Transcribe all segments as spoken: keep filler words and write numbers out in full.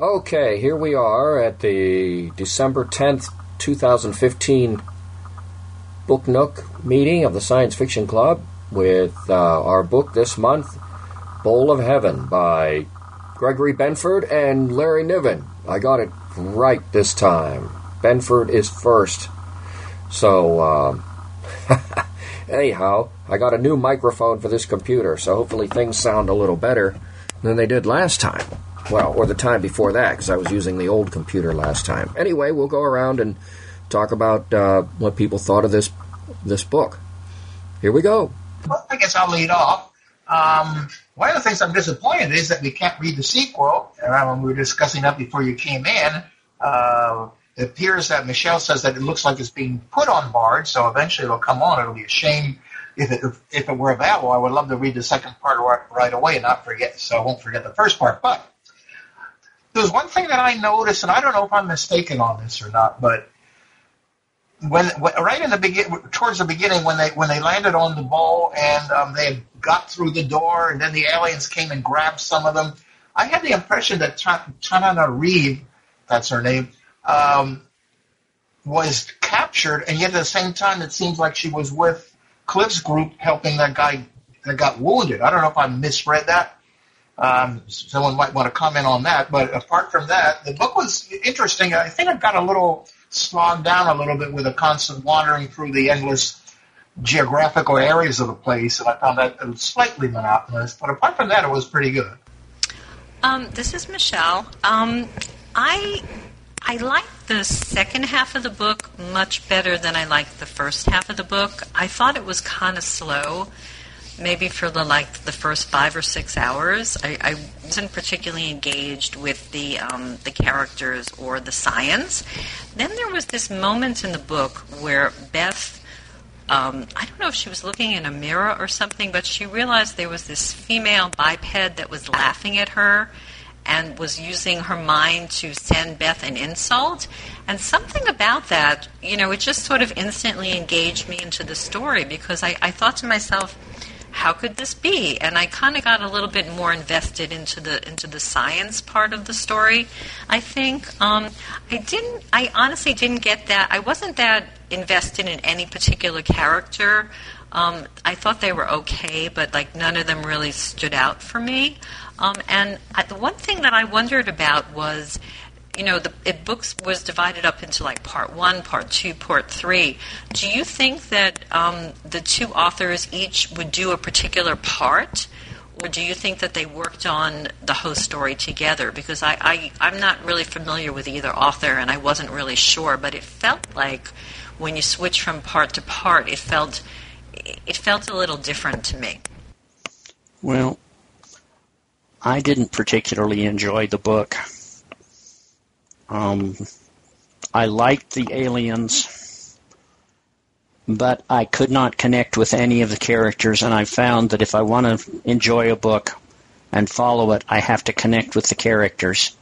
Okay, here we are at the December tenth, two thousand fifteen Book Nook meeting of the Science Fiction Club with uh, our book this month, Bowl of Heaven by Gregory Benford and Larry Niven. I got it right this time. Benford is first. So, um, anyhow, I got a new microphone for this computer, so hopefully things sound a little better than they did last time. Well, or the time before that, because I was using the old computer last time. Anyway, we'll go around and talk about uh, what people thought of this this book. Here we go. Well, I guess I'll lead off. Um, one of the things I'm disappointed is that we can't read the sequel. Around when we were discussing that before you came in, uh, it appears that Michelle says that it looks like it's being put on board, so eventually it'll come on. It'll be a shame if it, if, if it were available. I would love to read the second part right, right away and not forget, so I won't forget the first part. But there's one thing that I noticed, and I don't know if I'm mistaken on this or not, but When, when right in the begin, towards the beginning, when they when they landed on the ball and um, they got through the door, and then the aliens came and grabbed some of them, I had the impression that Ta- Tananareeve, that's her name, um, was captured, and yet at the same time, it seems like she was with Cliff's group helping that guy that got wounded. I don't know if I misread that. Um, someone might want to comment on that. But apart from that, the book was interesting. I think I've got a little slogged down a little bit with a constant wandering through the endless geographical areas of the place, and I found that slightly monotonous. But apart from that, it was pretty good. Um, this is Michelle. Um, I I liked the second half of the book much better than I liked the first half of the book. I thought it was kind of slow, maybe for the like the first five or six hours. I, I wasn't particularly engaged with the um, the characters or the science. Then there was this moment in the book where Beth, um, I don't know if she was looking in a mirror or something, but she realized there was this female biped that was laughing at her and was using her mind to send Beth an insult. And something about that, you know, it just sort of instantly engaged me into the story, because I, I thought to myself, how could this be? And I kind of got a little bit more invested into the into the science part of the story, I think. Um, I didn't. I honestly didn't get that. I wasn't that invested in any particular character. Um, I thought they were okay, but like none of them really stood out for me. Um, and I, the one thing that I wondered about was, you know, the it books was divided up into like part one, part two, part three. Do you think that um, the two authors each would do a particular part, or do you think that they worked on the whole story together? Because I, I, I'm not really familiar with either author, and I wasn't really sure, but it felt like when you switch from part to part, it felt it felt a little different to me. Well, I didn't particularly enjoy the book. Um, I liked the aliens, but I could not connect with any of the characters, and I found that if I want to enjoy a book and follow it, I have to connect with the characters.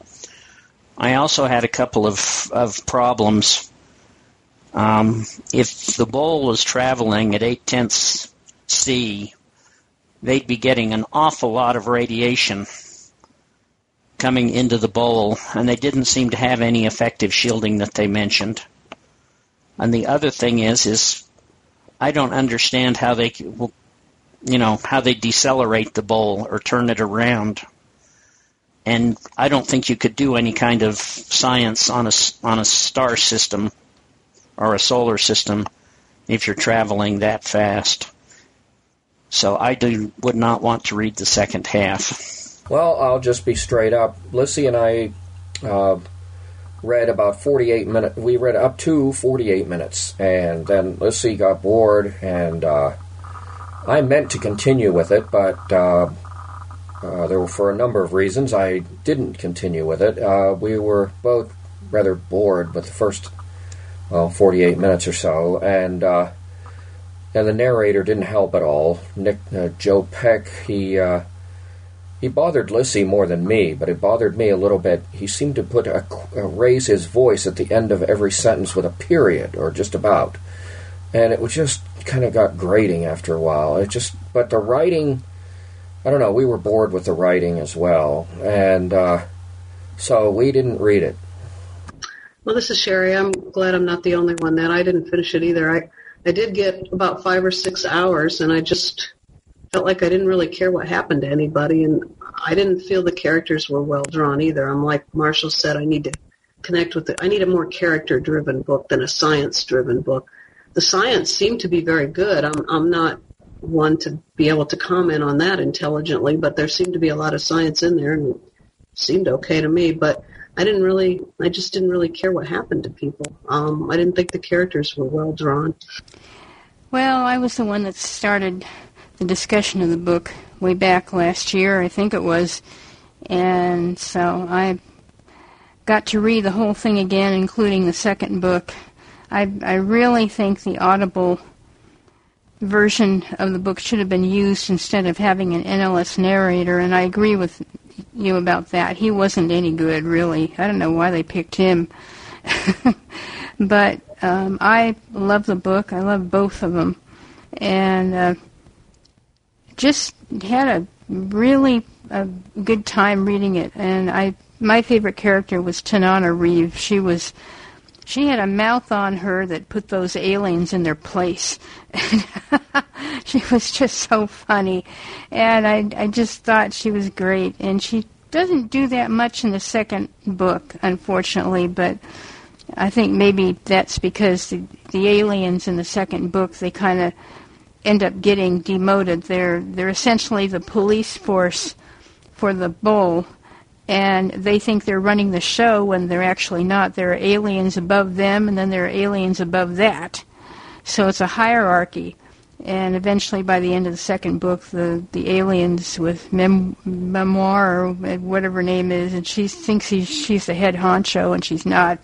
I also had a couple of, of problems. Um, if the bowl was traveling at eight tenths C, they'd be getting an awful lot of radiation coming into the bowl, and they didn't seem to have any effective shielding that they mentioned. And the other thing is, is I don't understand how they, you know, how they decelerate the bowl or turn it around. And I don't think you could do any kind of science on a, on a star system or a solar system if you're traveling that fast. So I do, would not want to read the second half. Well, I'll just be straight up. Lissy and I uh, read about forty-eight minutes. We read up to forty-eight minutes, and then Lissy got bored, and uh, I meant to continue with it, but uh, uh, there were, for a number of reasons, I didn't continue with it. Uh, we were both rather bored with the first well, forty-eight minutes or so, and uh, and the narrator didn't help at all. Nick, uh, Joe Peck, he... Uh, He bothered Lissy more than me, but it bothered me a little bit. He seemed to put a, a raise his voice at the end of every sentence with a period, or just about. And it was just kind of got grating after a while. It just, but the writing, I don't know, we were bored with the writing as well. And uh, so we didn't read it. Well, this is Sherry. I'm glad I'm not the only one then. I didn't finish it either. I, I did get about five or six hours, and I just felt like I didn't really care what happened to anybody, and I didn't feel the characters were well drawn either. I'm like Marshall said, I need to connect with it. I need a more character-driven book than a science-driven book. The science seemed to be very good. I'm, I'm not one to be able to comment on that intelligently, but there seemed to be a lot of science in there, and it seemed okay to me, but I didn't really, I just didn't really care what happened to people. Um, I didn't think the characters were well drawn. Well, I was the one that started the discussion of the book way back last year, I think it was, and so I got to read the whole thing again, including the second book. I, I really think the Audible version of the book should have been used instead of having an N L S narrator, and I agree with you about that. He wasn't any good, really. I don't know why they picked him. But um, I love the book. I love both of them. And uh, just had a really a good time reading it. And I my favorite character was Tananareeve. She was... She had a mouth on her that put those aliens in their place. She was just so funny. And I, I just thought she was great. And she doesn't do that much in the second book, unfortunately. But I think maybe that's because the, the aliens in the second book, they kind of end up getting demoted. They're, they're essentially the police force for the bowl. And they think they're running the show when they're actually not. There are aliens above them, and then there are aliens above that. So it's a hierarchy. And eventually, by the end of the second book, the, the aliens with mem- memoir or whatever her name is, and she thinks he's, she's the head honcho, and she's not.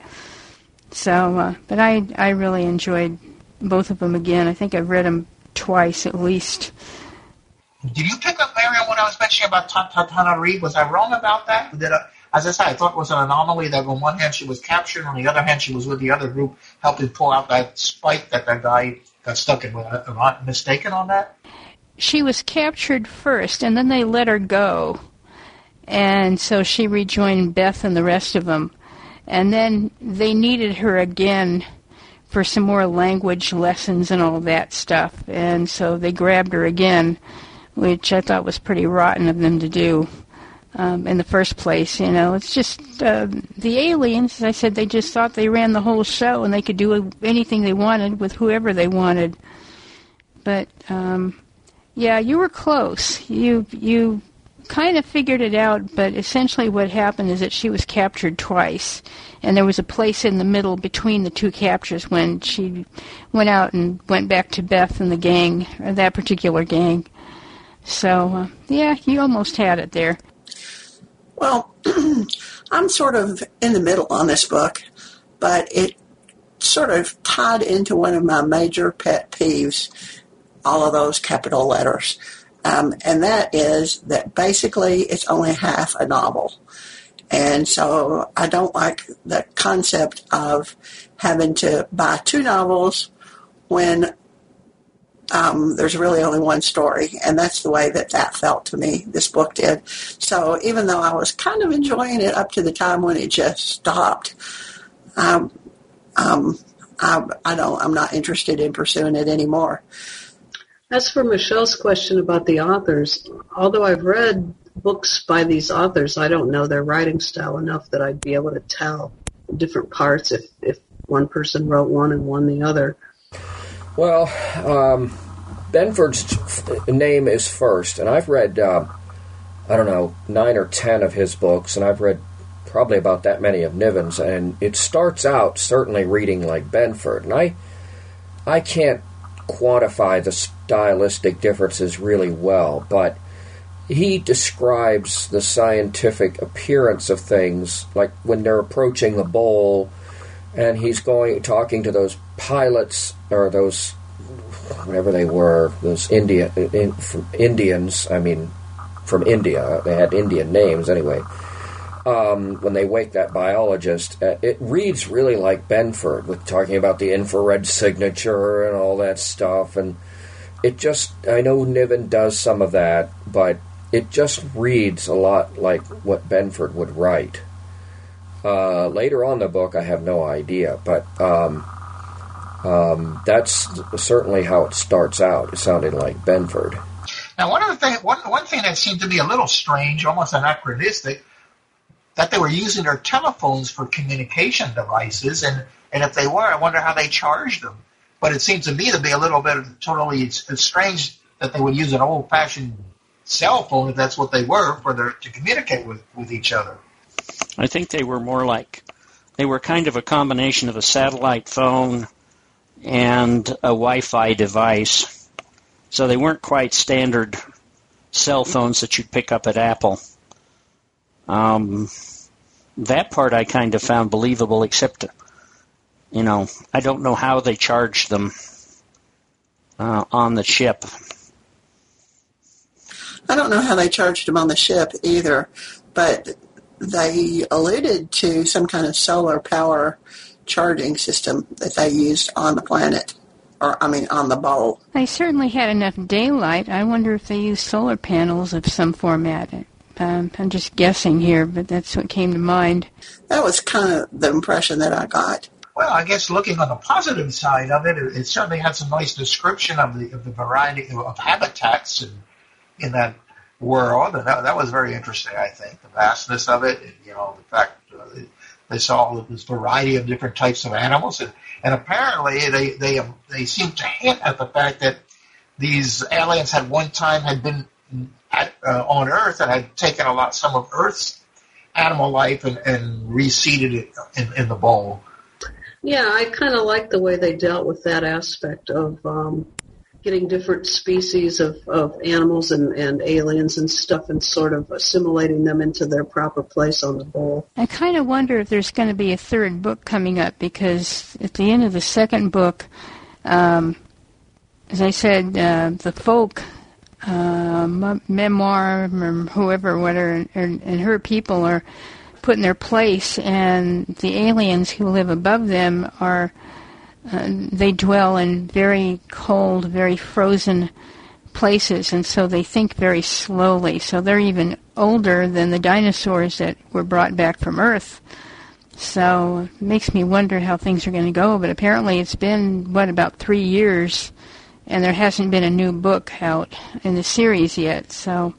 So, uh, but I, I really enjoyed both of them again. I think I've read them twice at least. Did you pick up, Larry, when I was mentioning about Tananareeve? Was I wrong about that? Did I, as I said, I thought it was an anomaly that on one hand she was captured, on the other hand she was with the other group, helping pull out that spike that that guy got stuck in. Am I mistaken on that? She was captured first, and then they let her go. And so she rejoined Beth and the rest of them. And then they needed her again for some more language lessons and all that stuff. And so they grabbed her again, which I thought was pretty rotten of them to do um, in the first place. You know, it's just uh, the aliens, as I said, they just thought they ran the whole show and they could do anything they wanted with whoever they wanted. But, um, yeah, you were close. You you kind of figured it out, but essentially what happened is that she was captured twice, and there was a place in the middle between the two captures when she went out and went back to Beth and the gang, or that particular gang. So, uh, yeah, you almost had it there. Well, I'm sort of in the middle on this book, but it sort of tied into one of my major pet peeves, all of those capital letters. Um, and that is that basically it's only half a novel. And so I don't like the concept of having to buy two novels when Um, there's really only one story, and that's the way that that felt to me, this book did. So even though I was kind of enjoying it up to the time when it just stopped, um, um, I, I don't, I'm not interested in pursuing it anymore. As for Michelle's question about the authors, although I've read books by these authors, I don't know their writing style enough that I'd be able to tell different parts if, if one person wrote one and one the other. Well, um, Benford's f- name is first, and I've read, uh, I don't know, nine or ten of his books, and I've read probably about that many of Niven's, and it starts out certainly reading like Benford, and I, I can't quantify the stylistic differences really well, but he describes the scientific appearance of things, like when they're approaching the bowl, and he's going talking to those pilots or those whatever they were, those India in, from Indians. I mean, from India, they had Indian names anyway. Um, when they wake that biologist, uh, it reads really like Benford with talking about the infrared signature and all that stuff. And it just, I know Niven does some of that, but it just reads a lot like what Benford would write. Uh, later on in the book, I have no idea, but um, um, that's certainly how it starts out. It sounded like Benford. Now, one of the thing, one, one thing that seemed to be a little strange, almost anachronistic, that they were using their telephones for communication devices, and, and if they were, I wonder how they charged them. But it seems to me to be a little bit totally strange that they would use an old-fashioned cell phone, if that's what they were, for their to communicate with, with each other. I think they were more like, they were kind of a combination of a satellite phone and a Wi-Fi device. So they weren't quite standard cell phones that you'd pick up at Apple. Um, that part I kind of found believable, except, you know, I don't know how they charged them uh, on the ship. I don't know how they charged them on the ship either, but they alluded to some kind of solar power charging system that they used on the planet, or, I mean, on the bowl. They certainly had enough daylight. I wonder if they used solar panels of some format. Um, I'm just guessing here, but that's what came to mind. That was kind of the impression that I got. Well, I guess looking on the positive side of it, it certainly had some nice description of the of the variety of habitats in, in that world, and that, that was very interesting, I think, the vastness of it, and, you know, the fact uh, they saw this variety of different types of animals, and, and apparently they, they they seemed to hint at the fact that these aliens had one time had been at, uh, on Earth and had taken a lot, some of Earth's animal life and, and reseeded it in, in the bowl. Yeah, I kind of like the way they dealt with that aspect of um getting different species of, of animals and, and aliens and stuff and sort of assimilating them into their proper place on the bowl. I kind of wonder if there's going to be a third book coming up, because at the end of the second book, um, as I said, uh, the folk uh, memoir or whoever, whatever, and, and her people are put in their place, and the aliens who live above them are... Uh, they dwell in very cold, very frozen places, and so they think very slowly. So they're even older than the dinosaurs that were brought back from Earth. So it makes me wonder how things are going to go, but apparently it's been, what, about three years, and there hasn't been a new book out in the series yet. So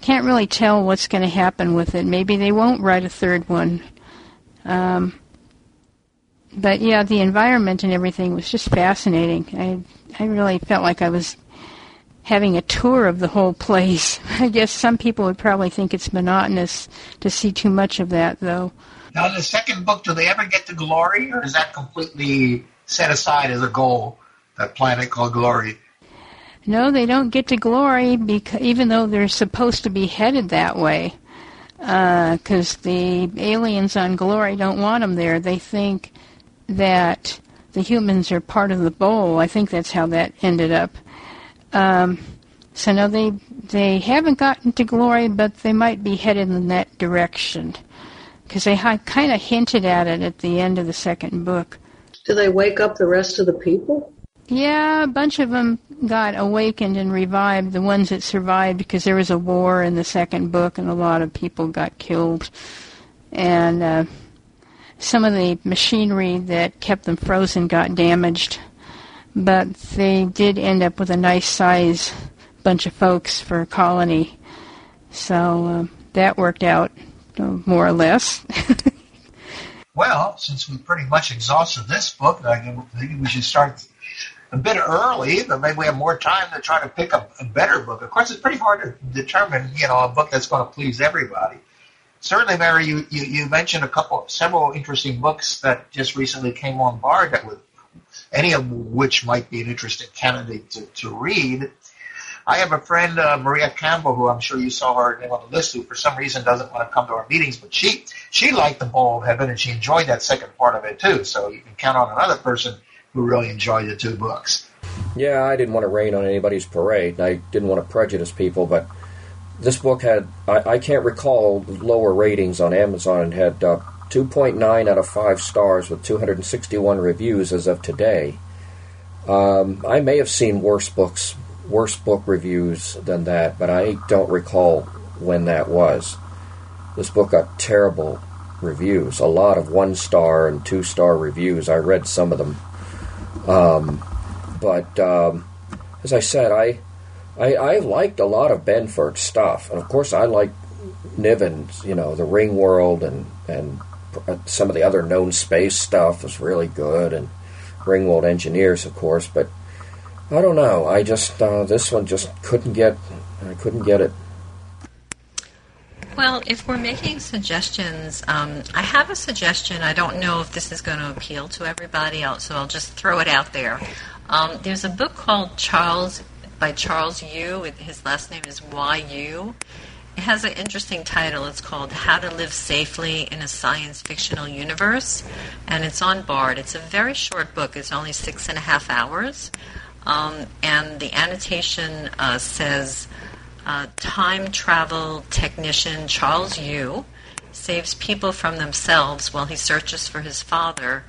can't really tell what's going to happen with it. Maybe they won't write a third one. Um... But, yeah, the environment and everything was just fascinating. I I really felt like I was having a tour of the whole place. I guess some people would probably think it's monotonous to see too much of that, though. Now, in the second book, do they ever get to Glory, or is that completely set aside as a goal, that planet called Glory? No, they don't get to Glory, because, even though they're supposed to be headed that way, because uh, the aliens on Glory don't want them there. They think that the humans are part of the bowl. I think that's how that ended up. Um, so no, they they haven't gotten to Glory, but they might be headed in that direction, because they ha- kind of hinted at it at the end of the second book. Do they wake up the rest of the people? Yeah, a bunch of them got awakened and revived, the ones that survived, because there was a war in the second book, and a lot of people got killed. And... Uh, Some of the machinery that kept them frozen got damaged, but they did end up with a nice size bunch of folks for a colony. So uh, that worked out, uh, more or less. Well, since we pretty much exhausted this book, I think we should start a bit early, but maybe we have more time to try to pick a, a better book. Of course, it's pretty hard to determine, you know, a book that's going to please everybody. Certainly, Mary, you, you, you mentioned a couple, several interesting books that just recently came on board, that would, any of which might be an interesting candidate to, to read. I have a friend, uh, Maria Campbell, who I'm sure you saw her name on the list, who for some reason doesn't want to come to our meetings, but she she liked The Bowl of Heaven, and she enjoyed that second part of it too. So you can count on another person who really enjoyed the two books. Yeah, I didn't want to rain on anybody's parade. I didn't want to prejudice people, but this book had, I, I can't recall lower ratings on Amazon, and had uh, two point nine out of five stars with two hundred sixty-one reviews as of today. Um, I may have seen worse books, worse book reviews than that, but I don't recall when that was. This book got terrible reviews, a lot of one-star and two-star reviews. I read some of them. Um, but um, as I said, I, I I liked a lot of Benford's stuff. And, of course, I liked Niven's, you know, The Ring World and, and some of the other known space stuff was really good, and Ringwald Engineers, of course. But I don't know. I just, uh, this one just couldn't get, I couldn't get it. Well, if we're making suggestions, um, I have a suggestion. I don't know if this is going to appeal to everybody else, so I'll just throw it out there. Um, there's a book called Charles, by Charles Yu. His last name is Y U. It has an interesting title. It's called How to Live Safely in a Science Fictional Universe, and it's on Bard. It's a very short book. It's only six and a half hours, um, and the annotation uh, says, uh, time travel technician Charles Yu saves people from themselves while he searches for his father,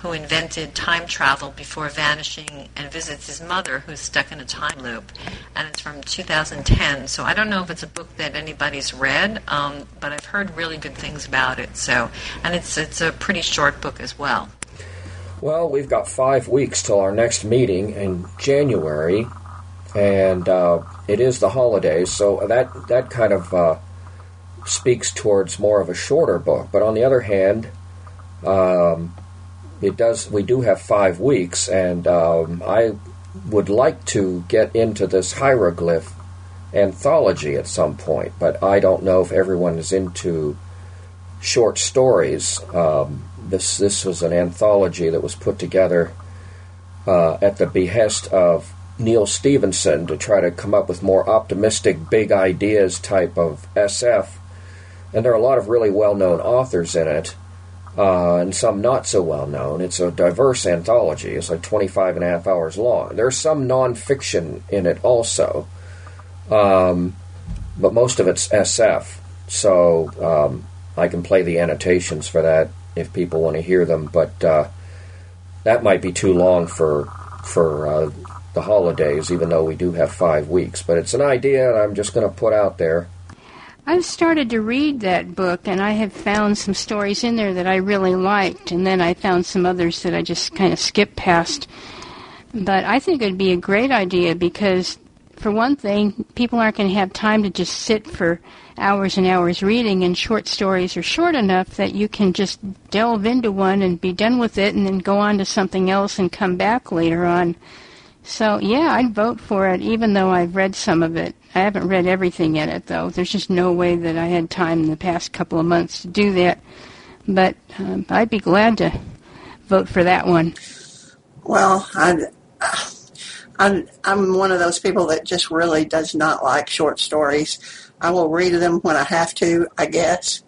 who invented time travel before vanishing, and visits his mother, who's stuck in a time loop. And it's from two thousand ten, so I don't know if it's a book that anybody's read, um, but I've heard really good things about it. So, and it's it's a pretty short book as well. Well, we've got five weeks till our next meeting in January, and uh, it is the holidays, so that, that kind of uh, speaks towards more of a shorter book. But on the other hand, um, it does. We do have five weeks, and um, I would like to get into this Hieroglyph anthology at some point, but I don't know if everyone is into short stories. Um, this this was an anthology that was put together uh, at the behest of Neal Stephenson to try to come up with more optimistic, big ideas type of S F, and there are a lot of really well-known authors in it. Uh, and some not so well known. It's a diverse anthology. It's like twenty-five and a half hours long. There's some non-fiction in it also, um, but most of it's S F. So um, I can play the annotations for that if people want to hear them, but uh, that might be too long for for uh, the holidays, even though we do have five weeks. But it's an idea, and I'm just going to put out there. I've started to read that book, and I have found some stories in there that I really liked, and then I found some others that I just kind of skipped past. But I think it would be a great idea because, for one thing, people aren't going to have time to just sit for hours and hours reading, and short stories are short enough that you can just delve into one and be done with it and then go on to something else and come back later on. So, yeah, I'd vote for it, even though I've read some of it. I haven't read everything in it, though. There's just no way that I had time in the past couple of months to do that. But um, I'd be glad to vote for that one. Well, I'm, I'm, I'm one of those people that just really does not like short stories. I will read them when I have to, I guess.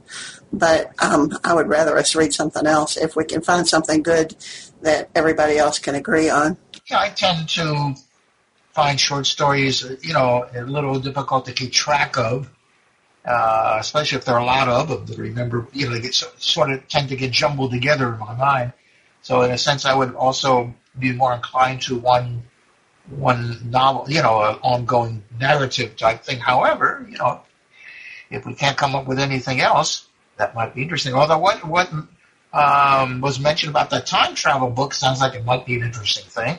But um, I would rather us read something else if we can find something good that everybody else can agree on. Yeah, I tend to find short stories, you know, a little difficult to keep track of, uh, especially if there are a lot of them. To remember, you know, they get so, sort of tend to get jumbled together in my mind. So, in a sense, I would also be more inclined to one one novel, you know, an ongoing narrative type thing. However, you know, if we can't come up with anything else, that might be interesting. Although, what what um, was mentioned about the time travel book sounds like it might be an interesting thing.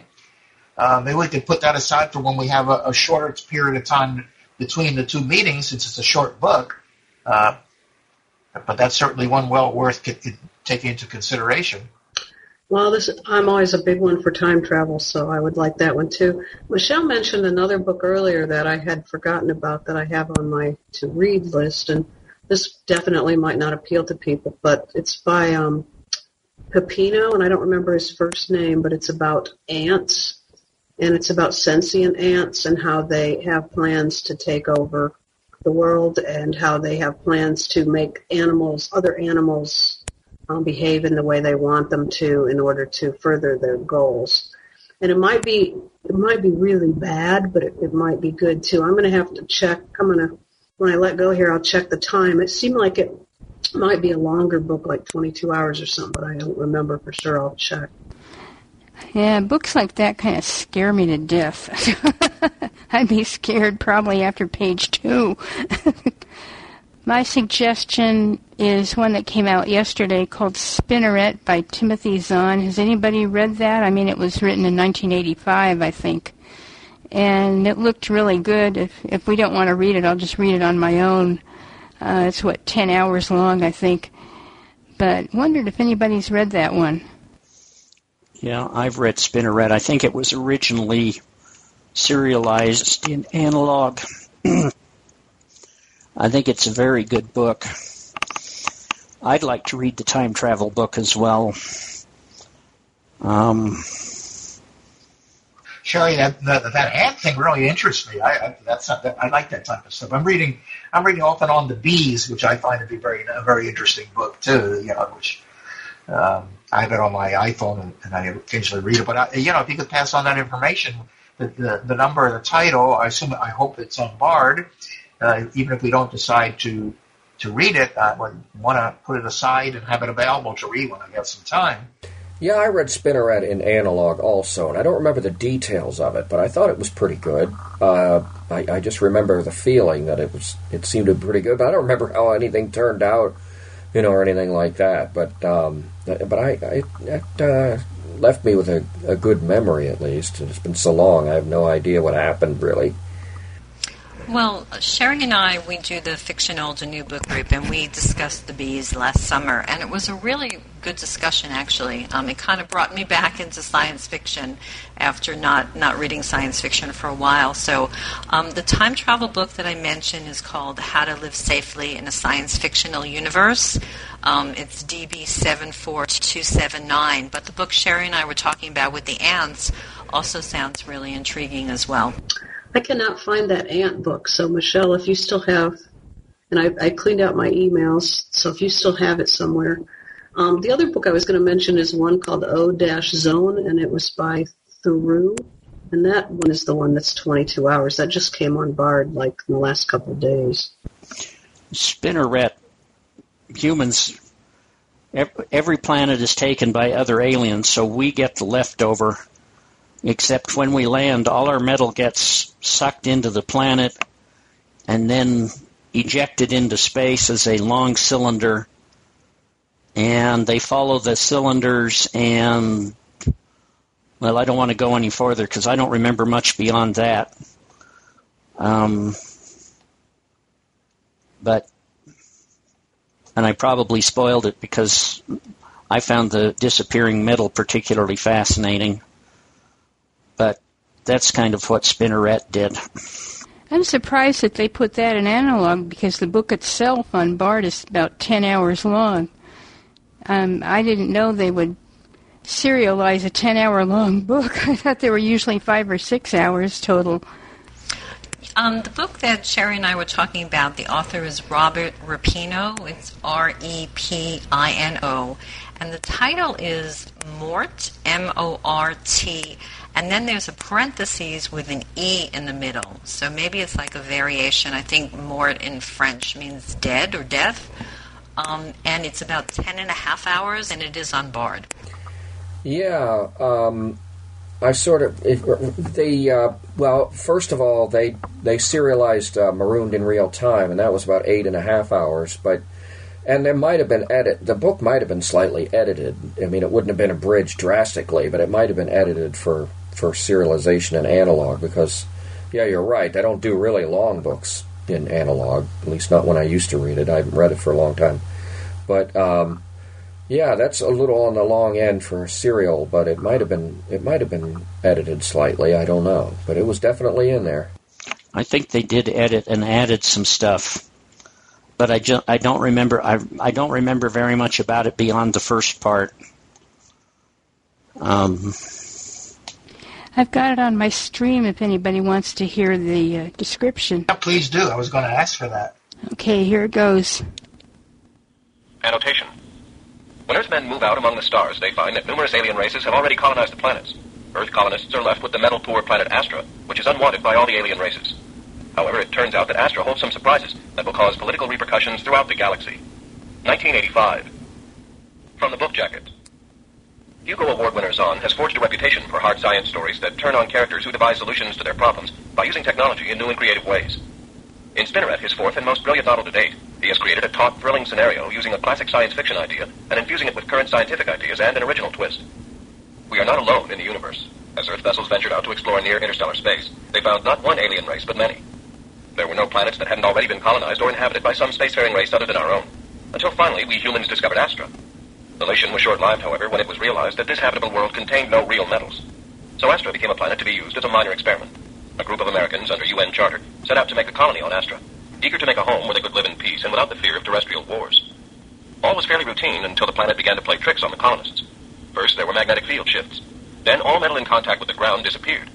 Uh, maybe we could put that aside for when we have a, a shorter period of time between the two meetings, since it's a short book. Uh, but that's certainly one well worth c- c- taking into consideration. Well, this, I'm always a big one for time travel, so I would like that one too. Michelle mentioned another book earlier that I had forgotten about that I have on my to-read list, and this definitely might not appeal to people, but it's by um, Repino, and I don't remember his first name, but it's about ants. And it's about sentient ants and how they have plans to take over the world and how they have plans to make animals, other animals, um, behave in the way they want them to in order to further their goals. And it might be it might be really bad, but it, it might be good too. I'm going to have to check. I'm going to, when I let go here, I'll check the time. It seemed like it might be a longer book, like twenty-two hours or something, but I don't remember for sure. I'll check. Yeah, books like that kind of scare me to death. I'd be scared probably after page two. My suggestion is one that came out yesterday called Spinneret by Timothy Zahn. Has anybody read that? I mean, it was written in nineteen eighty-five, I think. And it looked really good. If, if we don't want to read it, I'll just read it on my own. Uh, it's, what, ten hours long, I think. But wondered if anybody's read that one. Yeah, I've read Spinneret. I think it was originally serialized in Analog. I think it's a very good book. I'd like to read the time travel book as well. Um, Sherry, that, that that hand thing really interests me. I, I that's not, that, I like that type of stuff. I'm reading I'm reading off and on The Bees, which I find to be very a very interesting book too. You know, which um, I have it on my iPhone and, and I occasionally read it. But I, you know, if you could pass on that information, the the, the number, and the title, I assume I hope it's on Bard. Uh, even if we don't decide to to read it, I would want to put it aside and have it available to read when I get some time. Yeah, I read Spinneret in Analog also, and I don't remember the details of it, but I thought it was pretty good. Uh, I, I just remember the feeling that it was it seemed to be pretty good, but I don't remember how anything turned out, you know, or anything like that. But um, but I, I it uh, left me with a, a good memory at least. It's been so long, I have no idea what happened really. Well, Sherry and I, we do the Fiction Old and New Book Group, and we discussed The Bees last summer, and it was a really good discussion, actually. Um, it kind of brought me back into science fiction after not, not reading science fiction for a while. So um, the time travel book that I mentioned is called How to Live Safely in a Science Fictional Universe. Um, it's D B seven four two seven nine, but the book Sherry and I were talking about with the ants also sounds really intriguing as well. I cannot find that ant book, so Michelle, if you still have, and I, I cleaned out my emails, so if you still have it somewhere. Um, the other book I was going to mention is one called O Zone, and it was by Theroux, and that one is the one that's twenty-two hours. That just came on Bard, like, in the last couple of days. Spinneret, humans, every planet is taken by other aliens, so we get the leftover. Except when we land, all our metal gets sucked into the planet and then ejected into space as a long cylinder. And they follow the cylinders and, well, I don't want to go any further because I don't remember much beyond that. Um, but, and I probably spoiled it because I found the disappearing metal particularly fascinating. But that's kind of what Spinneret did. I'm surprised that they put that in Analog because the book itself on Bard is about ten hours long. Um, I didn't know they would serialize a ten-hour long book. I thought they were usually five or six hours total. Um, the book that Sherry and I were talking about, the author is Robert Repino. It's R E P I N O. And the title is Mort, M O R T. And then there's a parentheses with an E in the middle. So maybe it's like a variation. I think Mort in French means dead or death. Um, and it's about ten and a half hours, and it is on Bard. Yeah. Um, I sort of... It, they, uh, well, first of all, they, they serialized uh, Marooned in Real Time, and that was about eight and a half hours. But And there might have been edit. The book might have been slightly edited. I mean, it wouldn't have been abridged drastically, but it might have been edited for... for serialization in Analog, because, yeah, you're right, I don't do really long books in Analog, at least not when I used to read it. I haven't read it for a long time. But, um, yeah, that's a little on the long end for a serial, but it might have been it might have been edited slightly, I don't know. But it was definitely in there. I think they did edit and added some stuff, but I, ju- I don't remember I, I don't remember very much about it beyond the first part. Um... I've got it on my stream if anybody wants to hear the uh, description. Yeah, please do. I was going to ask for that. Okay, here it goes. Annotation. When Earthmen move out among the stars, they find that numerous alien races have already colonized the planets. Earth colonists are left with the metal-poor planet Astra, which is unwanted by all the alien races. However, it turns out that Astra holds some surprises that will cause political repercussions throughout the galaxy. nineteen eighty-five. From the book jacket. Hugo Award winner Zahn has forged a reputation for hard science stories that turn on characters who devise solutions to their problems by using technology in new and creative ways. In Spinneret, his fourth and most brilliant novel to date, He has created a taut-thrilling scenario using a classic science fiction idea and infusing it with current scientific ideas and an original twist. We are not alone in the universe. As Earth vessels ventured out to explore near interstellar space, they found not one alien race, but many. There were no planets that hadn't already been colonized or inhabited by some spacefaring race other than our own, until finally we humans discovered Astra. Elation was short-lived, however, when it was realized that this habitable world contained no real metals. So Astra became a planet to be used as a minor experiment. A group of Americans under U N charter set out to make a colony on Astra, eager to make a home where they could live in peace and without the fear of terrestrial wars. All was fairly routine until the planet began to play tricks on the colonists. First, there were magnetic field shifts. Then all metal in contact with the ground disappeared.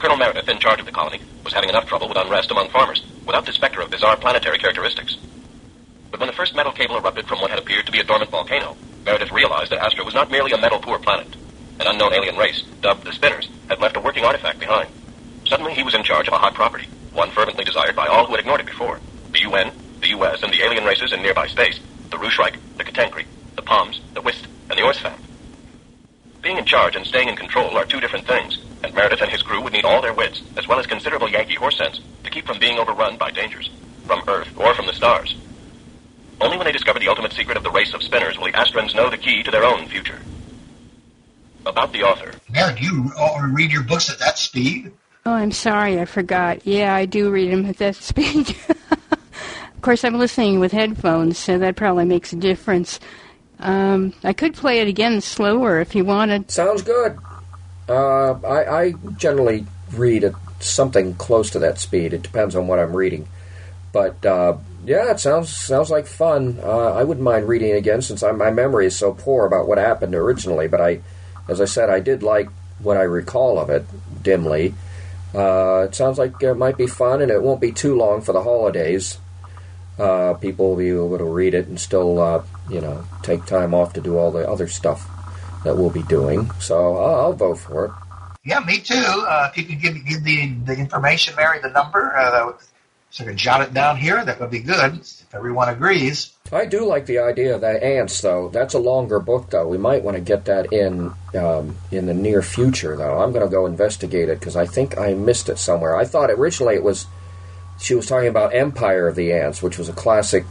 Colonel Meredith, in charge of the colony, was having enough trouble with unrest among farmers without the specter of bizarre planetary characteristics. But when the first metal cable erupted from what had appeared to be a dormant volcano, Meredith realized that Astra was not merely a metal-poor planet. An unknown alien race, dubbed the Spinners, had left a working artifact behind. Suddenly he was in charge of a hot property, one fervently desired by all who had ignored it before. The U N, the U S, and the alien races in nearby space, the Rushreich, the Katenkri, the Palms, the Whist, and the Orsfam. Being in charge and staying in control are two different things, and Meredith and his crew would need all their wits, as well as considerable Yankee horse sense, to keep from being overrun by dangers, from Earth or from the stars. Only when they discover the ultimate secret of the race of Spinners will the Astrans know the key to their own future. About the author. Now, do you read your books at that speed? Oh, I'm sorry, I forgot. Yeah, I do read them at that speed. Of course, I'm listening with headphones, so that probably makes a difference. Um, I could play it again slower if you wanted. Sounds good. Uh, I, I generally read at something close to that speed. It depends on what I'm reading. But, uh, yeah, it sounds sounds like fun. Uh, I wouldn't mind reading it again since I, my memory is so poor about what happened originally. But I, as I said, I did like what I recall of it, dimly. Uh, it sounds like it might be fun, and it won't be too long for the holidays. Uh, people will be able to read it and still, uh, you know, take time off to do all the other stuff that we'll be doing. So I'll, I'll vote for it. Yeah, me too. Uh, if you could give, give the, the information, Mary, the number, uh, that would, so I can jot it down here, that would be good, if everyone agrees. I do like the idea of that Ants, though. That's a longer book, though. We might want to get that in um, in the near future, though. I'm going to go investigate it, because I think I missed it somewhere. I thought originally it was... She was talking about Empire of the Ants, which was a classic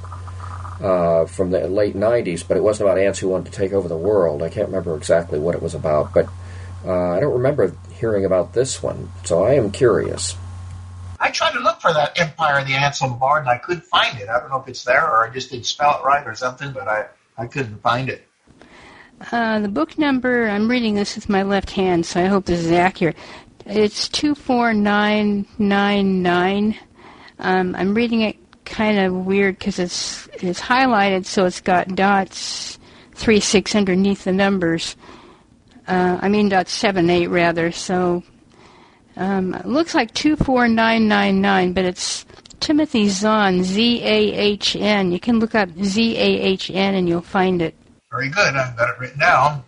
uh, from the late nineties, but it wasn't about ants who wanted to take over the world. I can't remember exactly what it was about, but uh, I don't remember hearing about this one, so I am curious. I tried to look for that Empire of the Ants on Bard, and I couldn't find it. I don't know if it's there, or I just didn't spell it right or something, but I, I couldn't find it. Uh, the book number, I'm reading this with my left hand, so I hope this is accurate. It's two four nine nine nine. Um, I'm reading it kind of weird because it's it's highlighted, so it's got dots three six underneath the numbers. Uh, I mean dots seven eight rather. So um, it looks like two four nine nine nine, but it's Timothy Zahn, Z A H N. You can look up Z A H N and you'll find it. Very good. I've got it written down.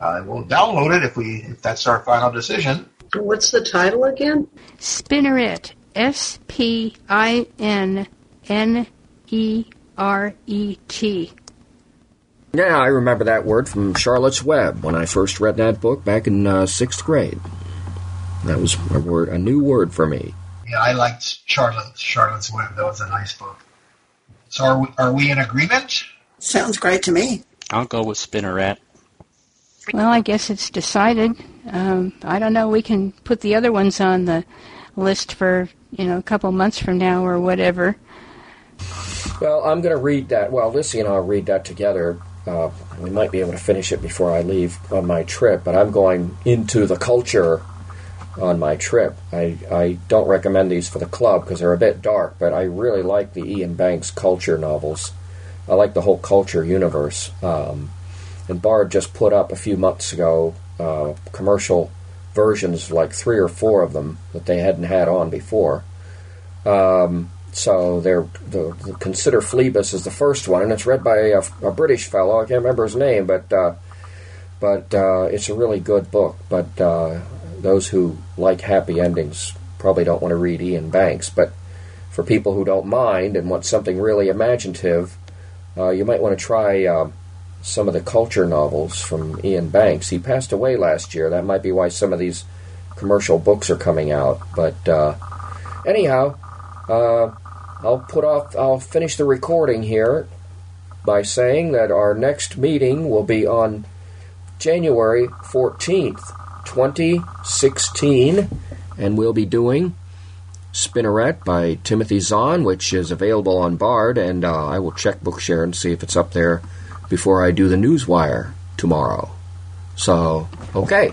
Uh, we'll download it if we if that's our final decision. What's the title again? Spinneret. S P I N N E R E T. Yeah, I remember that word from Charlotte's Web when I first read that book back in uh, sixth grade. That was a word, a new word for me. Yeah, I liked Charlotte, Charlotte's Web. That was a nice book. So are we, are we in agreement? Sounds great to me. I'll go with Spinneret. Well, I guess it's decided. Um, I don't know. We can put the other ones on the list for, you know, a couple months from now or whatever. Well, I'm going to read that. Well, Lissy and I'll read that together. Uh, we might be able to finish it before I leave on my trip, but I'm going into the culture on my trip. I, I don't recommend these for the club because they're a bit dark, but I really like the Iain Banks culture novels. I like the whole culture universe. Um, and Bard just put up a few months ago uh, commercial versions, like three or four of them that they hadn't had on before. Um, so they're the, the Consider Phlebas is the first one, and it's read by a, a British fellow. I can't remember his name, but uh, but uh, it's a really good book. But uh, those who like happy endings probably don't want to read Iain Banks. But for people who don't mind and want something really imaginative, uh, you might want to try... Uh, some of the culture novels from Iain Banks. He passed away last year. That might be why some of these commercial books are coming out. But uh, anyhow, uh, I'll put off. I'll finish the recording here by saying that our next meeting will be on January fourteenth, twenty sixteen, and we'll be doing Spinneret by Timothy Zahn, which is available on Bard, and uh, I will check Bookshare and see if it's up there before I do the Newswire tomorrow. So, okay.